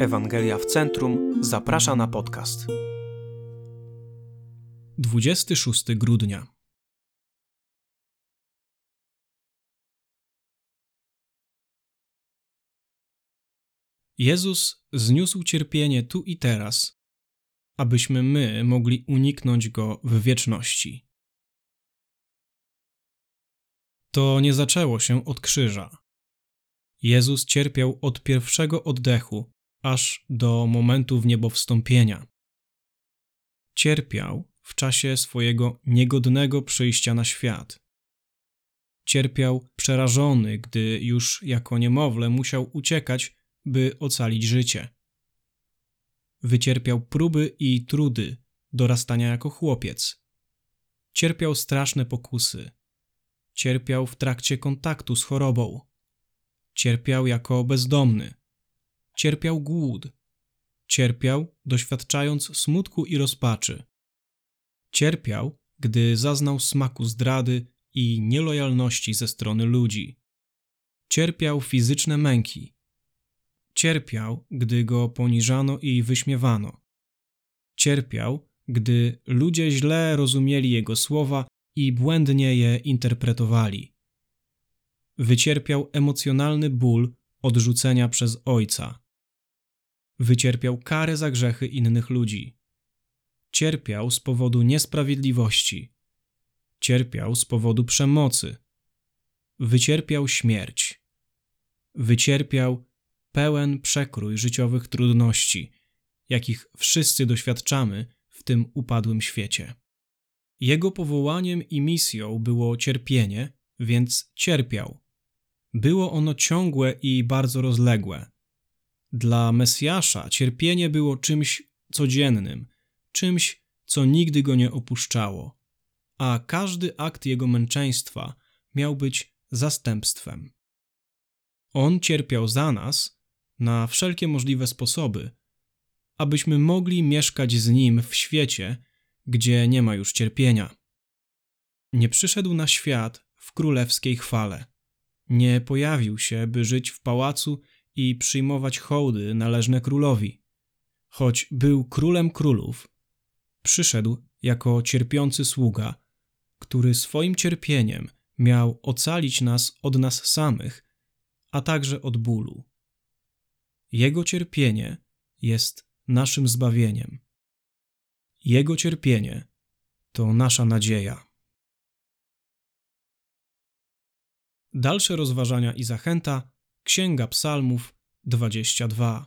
Ewangelia w Centrum zaprasza na podcast. 26 grudnia. Jezus zniósł cierpienie tu i teraz, abyśmy my mogli uniknąć Go w wieczności. To nie zaczęło się od krzyża. Jezus cierpiał od pierwszego oddechu, aż do momentu w niebo wstąpienia. Cierpiał w czasie swojego niegodnego przyjścia na świat. Cierpiał przerażony, gdy już jako niemowlę musiał uciekać, by ocalić życie. Wycierpiał próby i trudy dorastania jako chłopiec. Cierpiał straszne pokusy. Cierpiał w trakcie kontaktu z chorobą. Cierpiał jako bezdomny. Cierpiał głód. Cierpiał, doświadczając smutku i rozpaczy. Cierpiał, gdy zaznał smaku zdrady i nielojalności ze strony ludzi. Cierpiał fizyczne męki. Cierpiał, gdy go poniżano i wyśmiewano. Cierpiał, gdy ludzie źle rozumieli jego słowa i błędnie je interpretowali. Wycierpiał emocjonalny ból odrzucenia przez Ojca. Wycierpiał karę za grzechy innych ludzi. Cierpiał z powodu niesprawiedliwości. Cierpiał z powodu przemocy. Wycierpiał śmierć. Wycierpiał pełen przekrój życiowych trudności, jakich wszyscy doświadczamy w tym upadłym świecie. Jego powołaniem i misją było cierpienie, więc cierpiał. Było ono ciągłe i bardzo rozległe. Dla Mesjasza cierpienie było czymś codziennym, czymś, co nigdy go nie opuszczało, a każdy akt jego męczeństwa miał być zastępstwem. On cierpiał za nas na wszelkie możliwe sposoby, abyśmy mogli mieszkać z Nim w świecie, gdzie nie ma już cierpienia. Nie przyszedł na świat w królewskiej chwale. Nie pojawił się, by żyć w pałacu i przyjmować hołdy należne królowi. Choć był królem królów, przyszedł jako cierpiący sługa, który swoim cierpieniem miał ocalić nas od nas samych, a także od bólu. Jego cierpienie jest naszym zbawieniem. Jego cierpienie to nasza nadzieja. Dalsze rozważania i zachęta Księga Psalmów 22.